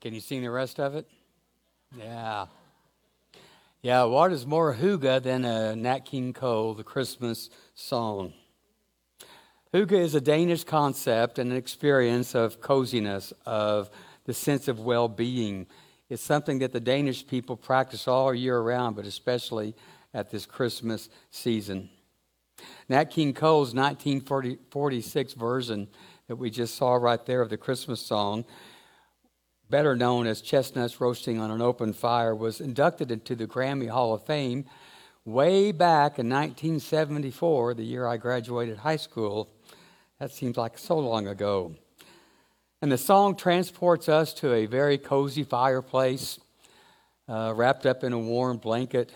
Can you sing the rest of it? Yeah. Yeah, what is more huga than a Nat King Cole, the Christmas song? Huga is a Danish concept and an experience of coziness, of the sense of well-being. It's something that the Danish people practice all year round, but especially at this Christmas season. Nat King Cole's 1946 version that we just saw right there of the Christmas song, better known as Chestnuts Roasting on an Open Fire, was inducted into the Grammy Hall of Fame way back in 1974, the year I graduated high school. That seems like so long ago. And the song transports us to a very cozy fireplace, wrapped up in a warm blanket,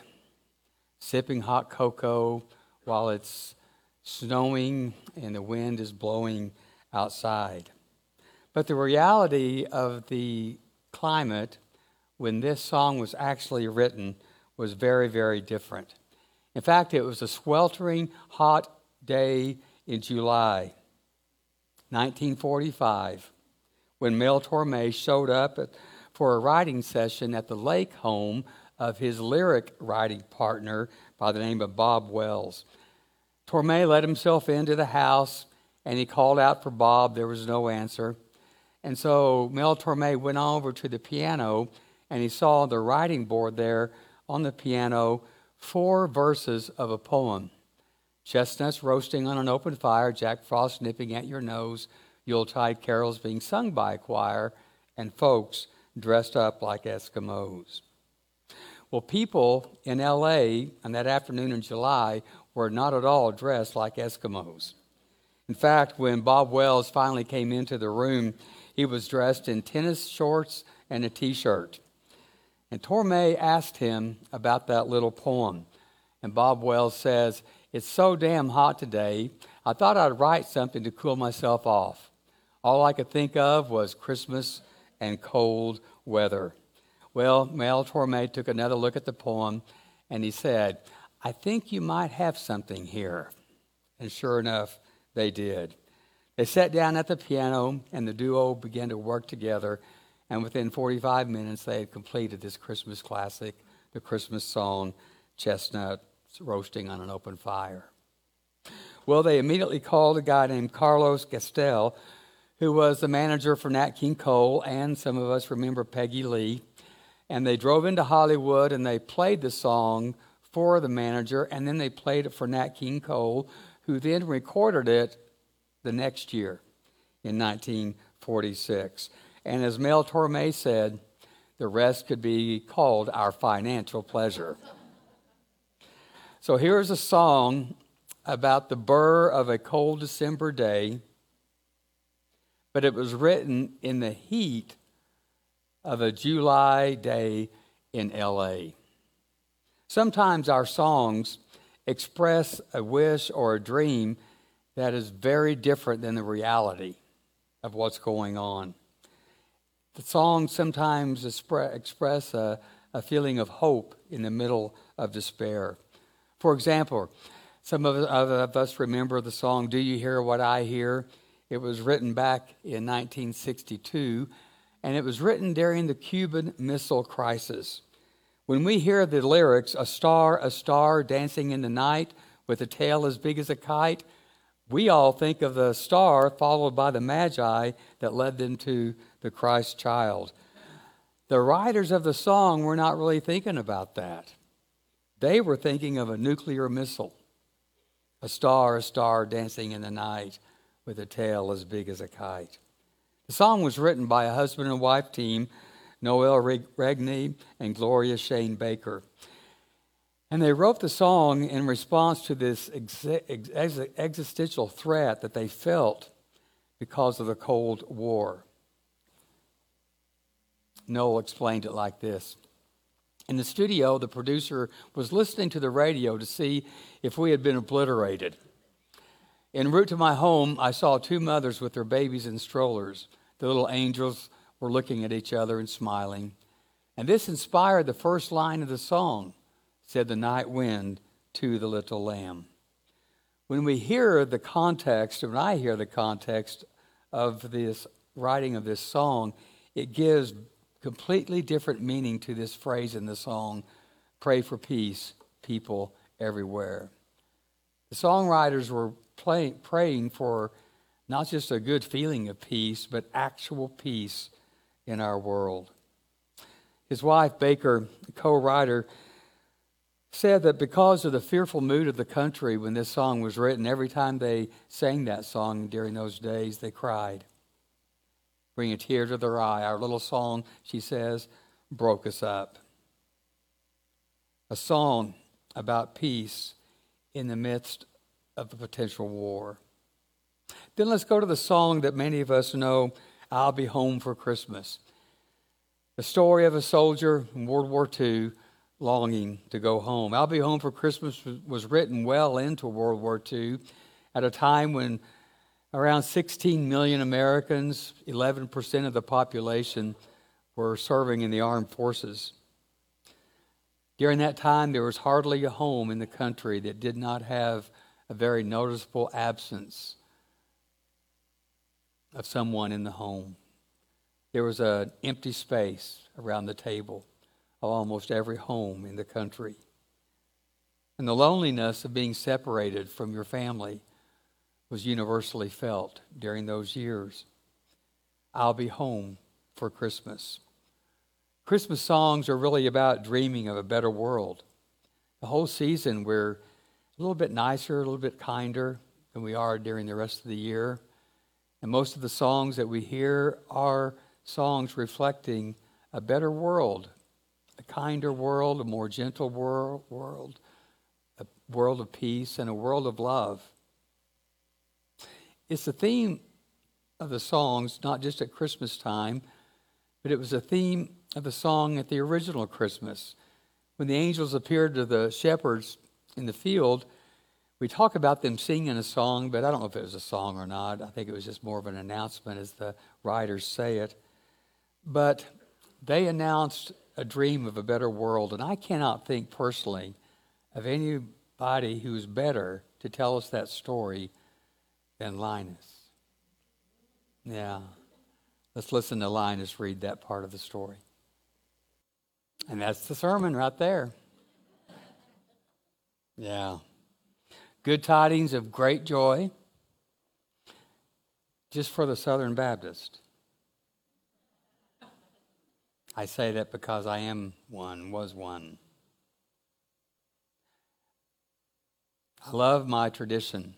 sipping hot cocoa while it's snowing and the wind is blowing outside. But the reality of the climate when this song was actually written was very, very different. In fact, it was a sweltering hot day in July 1945 when Mel Torme showed up for a writing session at the lake home of his lyric writing partner by the name of Bob Wells. Torme let himself into the house and he called out for Bob. There was no answer. And so Mel Torme went over to the piano and he saw the writing board there on the piano, 4 verses of a poem. Chestnuts roasting on an open fire, Jack Frost nipping at your nose, Yuletide carols being sung by a choir, and folks dressed up like Eskimos. Well, people in L.A. on that afternoon in July were not at all dressed like Eskimos. In fact, when Bob Wells finally came into the room, he was dressed in tennis shorts and a T-shirt. And Torme asked him about that little poem. And Bob Wells says, "It's so damn hot today, I thought I'd write something to cool myself off. All I could think of was Christmas and cold weather." Well, Mel Torme took another look at the poem, and he said, "I think you might have something here." And sure enough, they did. They sat down at the piano, and the duo began to work together, and within 45 minutes, they had completed this Christmas classic, the Christmas song, Chestnuts Roasting on an Open Fire. Well, they immediately called a guy named Carlos Gastel, who was the manager for Nat King Cole, and some of us remember Peggy Lee, and they drove into Hollywood, and they played the song for the manager, and then they played it for Nat King Cole, who then recorded it the next year in 1946. And as Mel Torme said, the rest could be called our financial pleasure. So here's a song about the burr of a cold December day, but it was written in the heat of a July day in L.A. Sometimes our songs express a wish or a dream that is very different than the reality of what's going on. The songs sometimes express a feeling of hope in the middle of despair. For example, some of us remember the song, "Do You Hear What I Hear?" It was written back in 1962, and it was written during the Cuban Missile Crisis. When we hear the lyrics, a star dancing in the night with a tail as big as a kite," we all think of the star followed by the magi that led them to the Christ child. The writers of the song were not really thinking about that. They were thinking of a nuclear missile, a star dancing in the night with a tail as big as a kite. The song was written by a husband and wife team, Noel Regney and Gloria Shane Baker. And they wrote the song in response to this existential threat that they felt because of the Cold War. Noel explained it like this. "In the studio, the producer was listening to the radio to see if we had been obliterated. En route to my home, I saw 2 mothers with their babies in strollers. The little angels were looking at each other and smiling. And this inspired the first line of the song, said the night wind to the little lamb." When we hear the context, when I hear the context of this writing of this song, it gives completely different meaning to this phrase in the song, "Pray for peace, people everywhere." The songwriters were praying for not just a good feeling of peace, but actual peace in our world. His wife, Baker, the co-writer, said that because of the fearful mood of the country when this song was written, every time they sang that song during those days, they cried. Bring a tear to their eye. Our little song, she says, broke us up. A song about peace in the midst of a potential war. Then let's go to the song that many of us know, "I'll Be Home for Christmas." The story of a soldier in World War II longing to go home. "I'll Be Home for Christmas" was written well into World War II at a time when around 16 million Americans, 11% of the population, were serving in the armed forces. During that time, there was hardly a home in the country that did not have a very noticeable absence of someone in the home. There was an empty space around the table of almost every home in the country. And the loneliness of being separated from your family was universally felt during those years. "I'll Be Home for Christmas." Christmas songs are really about dreaming of a better world. The whole season, we're a little bit nicer, a little bit kinder than we are during the rest of the year. And most of the songs that we hear are songs reflecting a better world, a kinder world, a more gentle world, a world of peace, and a world of love. It's the theme of the songs, not just at Christmas time, but it was a theme of the song at the original Christmas. When the angels appeared to the shepherds in the field, we talk about them singing a song, but I don't know if it was a song or not. I think it was just more of an announcement as the writers say it. But they announced a dream of a better world, and I cannot think personally of anybody who's better to tell us that story than Linus. Yeah. Let's listen to Linus read that part of the story. And that's the sermon right there. Yeah. Good tidings of great joy, just for the Southern Baptist. I say that because I am one, was one. I love my tradition.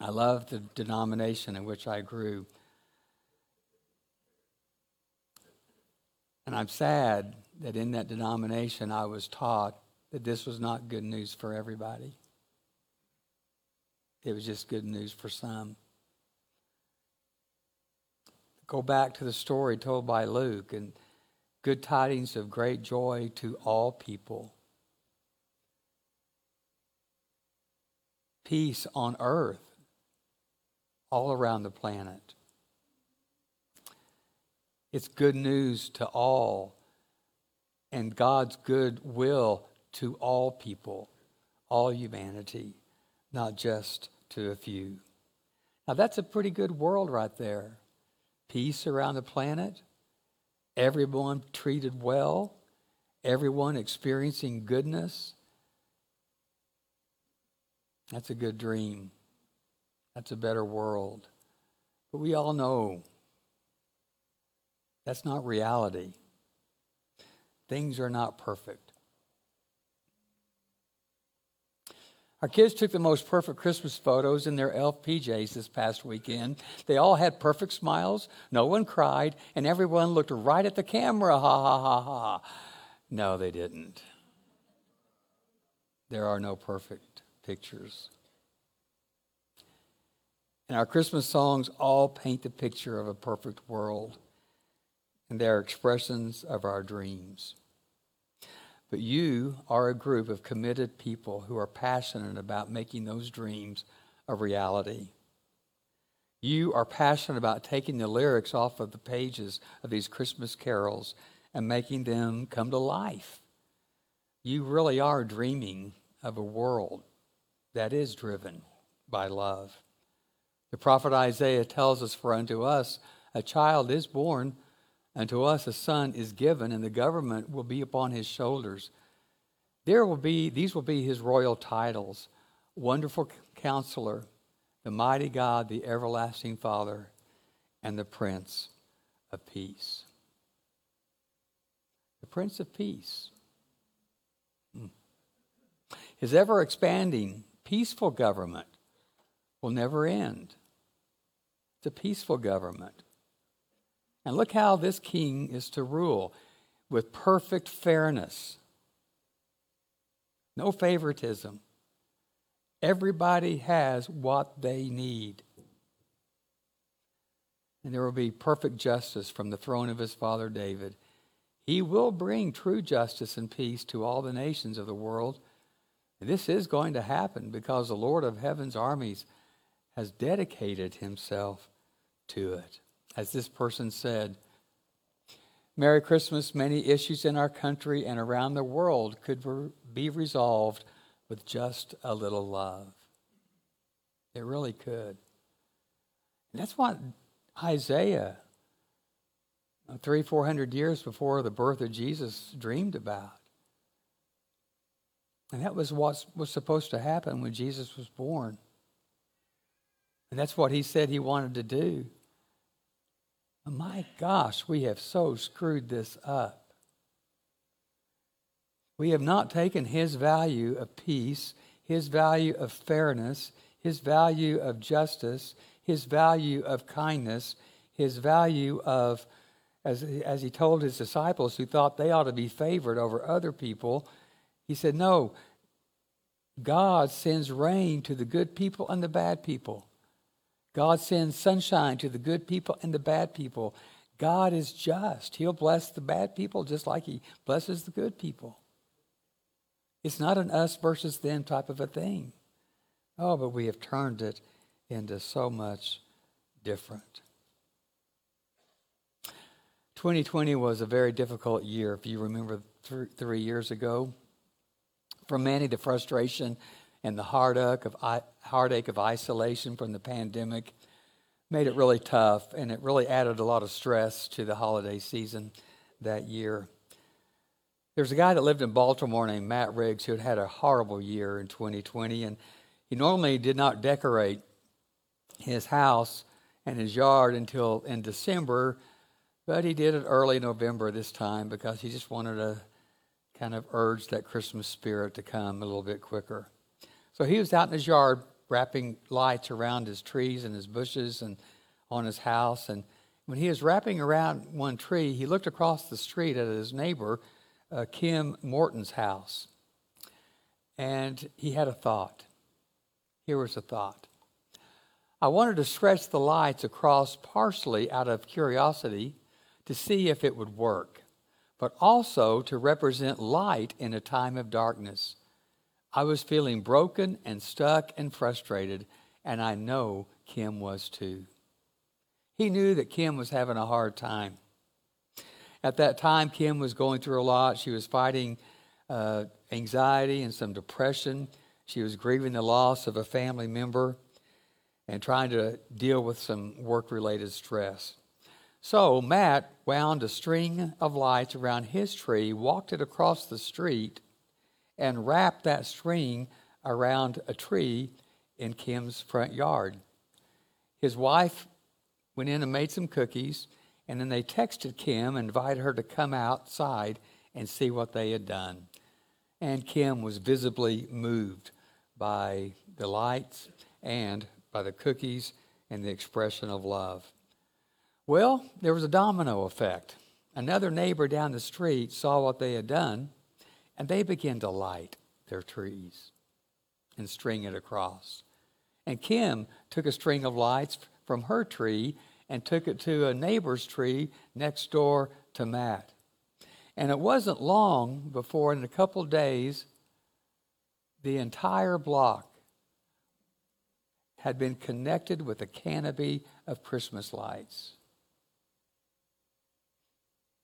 I love the denomination in which I grew. And I'm sad that in that denomination I was taught that this was not good news for everybody. It was just good news for some. Go back to the story told by Luke, and good tidings of great joy to all people. Peace on earth, all around the planet. It's good news to all, and God's good will to all people, all humanity, not just to a few. Now that's a pretty good world right there. Peace around the planet, everyone treated well, everyone experiencing goodness. That's a good dream. That's a better world. But we all know that's not reality. Things are not perfect. Our kids took the most perfect Christmas photos in their elf PJs this past weekend. They all had perfect smiles, no one cried, and everyone looked right at the camera. Ha, ha, ha, ha. No, they didn't. There are no perfect pictures. And our Christmas songs all paint the picture of a perfect world. And they are expressions of our dreams. But you are a group of committed people who are passionate about making those dreams a reality. You are passionate about taking the lyrics off of the pages of these Christmas carols and making them come to life. You really are dreaming of a world that is driven by love. The prophet Isaiah tells us, "For unto us a child is born, And to us a son is given, and the government will be upon his shoulders. These will be his royal titles: Wonderful Counselor, the Mighty God, the Everlasting Father, and the Prince of Peace. The Prince of Peace. His ever-expanding, peaceful government will never end. It's a peaceful government. And look how this king is to rule, with perfect fairness. No favoritism. Everybody has what they need. And there will be perfect justice from the throne of his father David. He will bring true justice and peace to all the nations of the world. And this is going to happen because the Lord of heaven's armies has dedicated himself to it. As this person said, "Merry Christmas. Many issues in our country and around the world could be resolved with just a little love." It really could. And that's what Isaiah, 300-400 years before the birth of Jesus, dreamed about. And that was what was supposed to happen when Jesus was born. And that's what he said he wanted to do. My gosh, we have so screwed this up. We have not taken his value of peace, his value of fairness, his value of justice, his value of kindness, his value of, as he told his disciples who thought they ought to be favored over other people, he said, no, God sends rain to the good people and the bad people. God sends sunshine to the good people and the bad people. God is just. He'll bless the bad people just like he blesses the good people. It's not an us versus them type of a thing. Oh, but we have turned it into so much different. 2020 was a very difficult year, if you remember 3 years ago. For many, the frustration and the heartache of isolation from the pandemic made it really tough, and it really added a lot of stress to the holiday season that year. There's a guy that lived in Baltimore named Matt Riggs who had a horrible year in 2020, and he normally did not decorate his house and his yard until in December, but he did it early November this time because he just wanted to kind of urge that Christmas spirit to come a little bit quicker. So he was out in his yard wrapping lights around his trees and his bushes and on his house. And when he was wrapping around one tree, he looked across the street at his neighbor, Kim Morton's house. And he had a thought. Here was a thought. I wanted to stretch the lights across partially out of curiosity to see if it would work, but also to represent light in a time of darkness. I was feeling broken and stuck and frustrated, and I know Kim was too. He knew that Kim was having a hard time. At that time, Kim was going through a lot. She was fighting anxiety and some depression. She was grieving the loss of a family member and trying to deal with some work-related stress. So Matt wound a string of lights around his tree, walked it across the street, and wrapped that string around a tree in Kim's front yard. His wife went in and made some cookies, and then they texted Kim and invited her to come outside and see what they had done. And Kim was visibly moved by the lights and by the cookies and the expression of love. Well, there was a domino effect. Another neighbor down the street saw what they had done, and they began to light their trees and string it across. And Kim took a string of lights from her tree and took it to a neighbor's tree next door to Matt. And it wasn't long before, in a couple days, the entire block had been connected with a canopy of Christmas lights,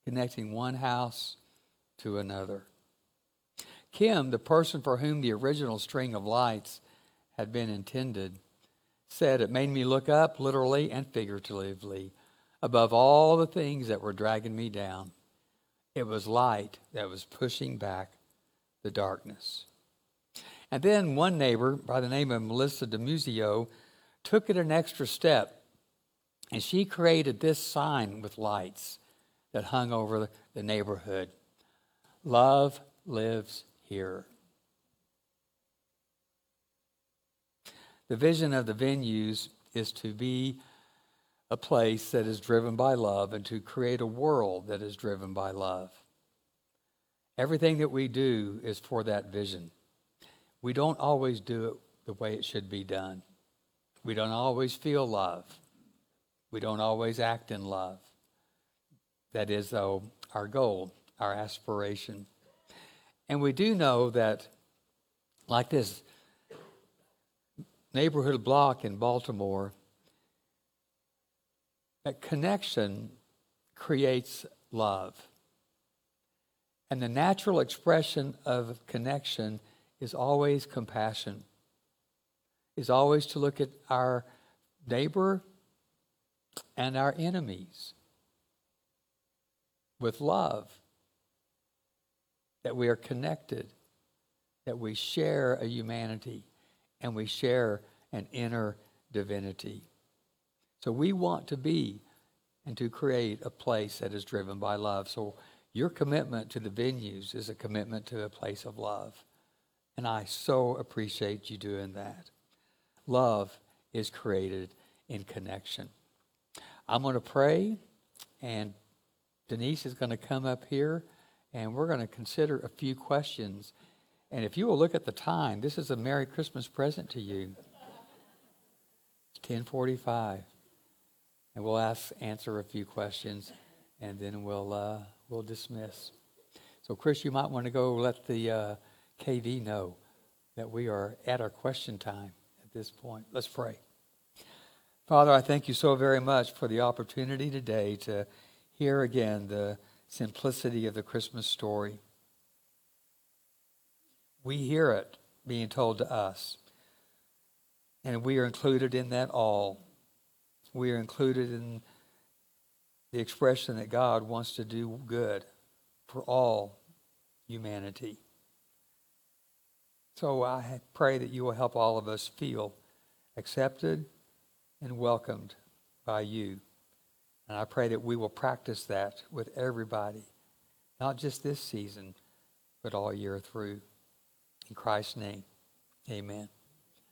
connecting one house to another. Kim, the person for whom the original string of lights had been intended, said, "It made me look up, literally and figuratively. above all the things that were dragging me down. It was light that was pushing back the darkness. And then one neighbor by the name of Melissa DiMuzio took it an extra step, and she created this sign with lights that hung over the neighborhood. Love lives here. The vision of the venues is to be a place that is driven by love and to create a world that is driven by love. Everything that we do is for that vision. We don't always do it the way it should be done. We don't always feel love. We don't always act in love. That is, though, our goal, our aspiration. And we do know that, like this neighborhood block in Baltimore, that connection creates love. And the natural expression of connection is always compassion, is always to look at our neighbor and our enemies with love, that we are connected, that we share a humanity, and we share an inner divinity. So we want to be and to create a place that is driven by love. So your commitment to the venues is a commitment to a place of love. And I so appreciate you doing that. Love is created in connection. I'm going to pray, and Denise is going to come up here, and we're going to consider a few questions. And if you will look at the time, this is a Merry Christmas present to you. It's 10:45, and we'll answer a few questions, and then we'll dismiss. So, Chris, you might want to go let the KV know that we are at our question time at this point. Let's pray. Father, I thank you so very much for the opportunity today to hear again the simplicity of the Christmas story. We hear it being told to us, and we are included in that all. We are included in the expression that God wants to do good for all humanity. So I pray that you will help all of us feel accepted and welcomed by you. And I pray that we will practice that with everybody, not just this season, but all year through. In Christ's name, amen.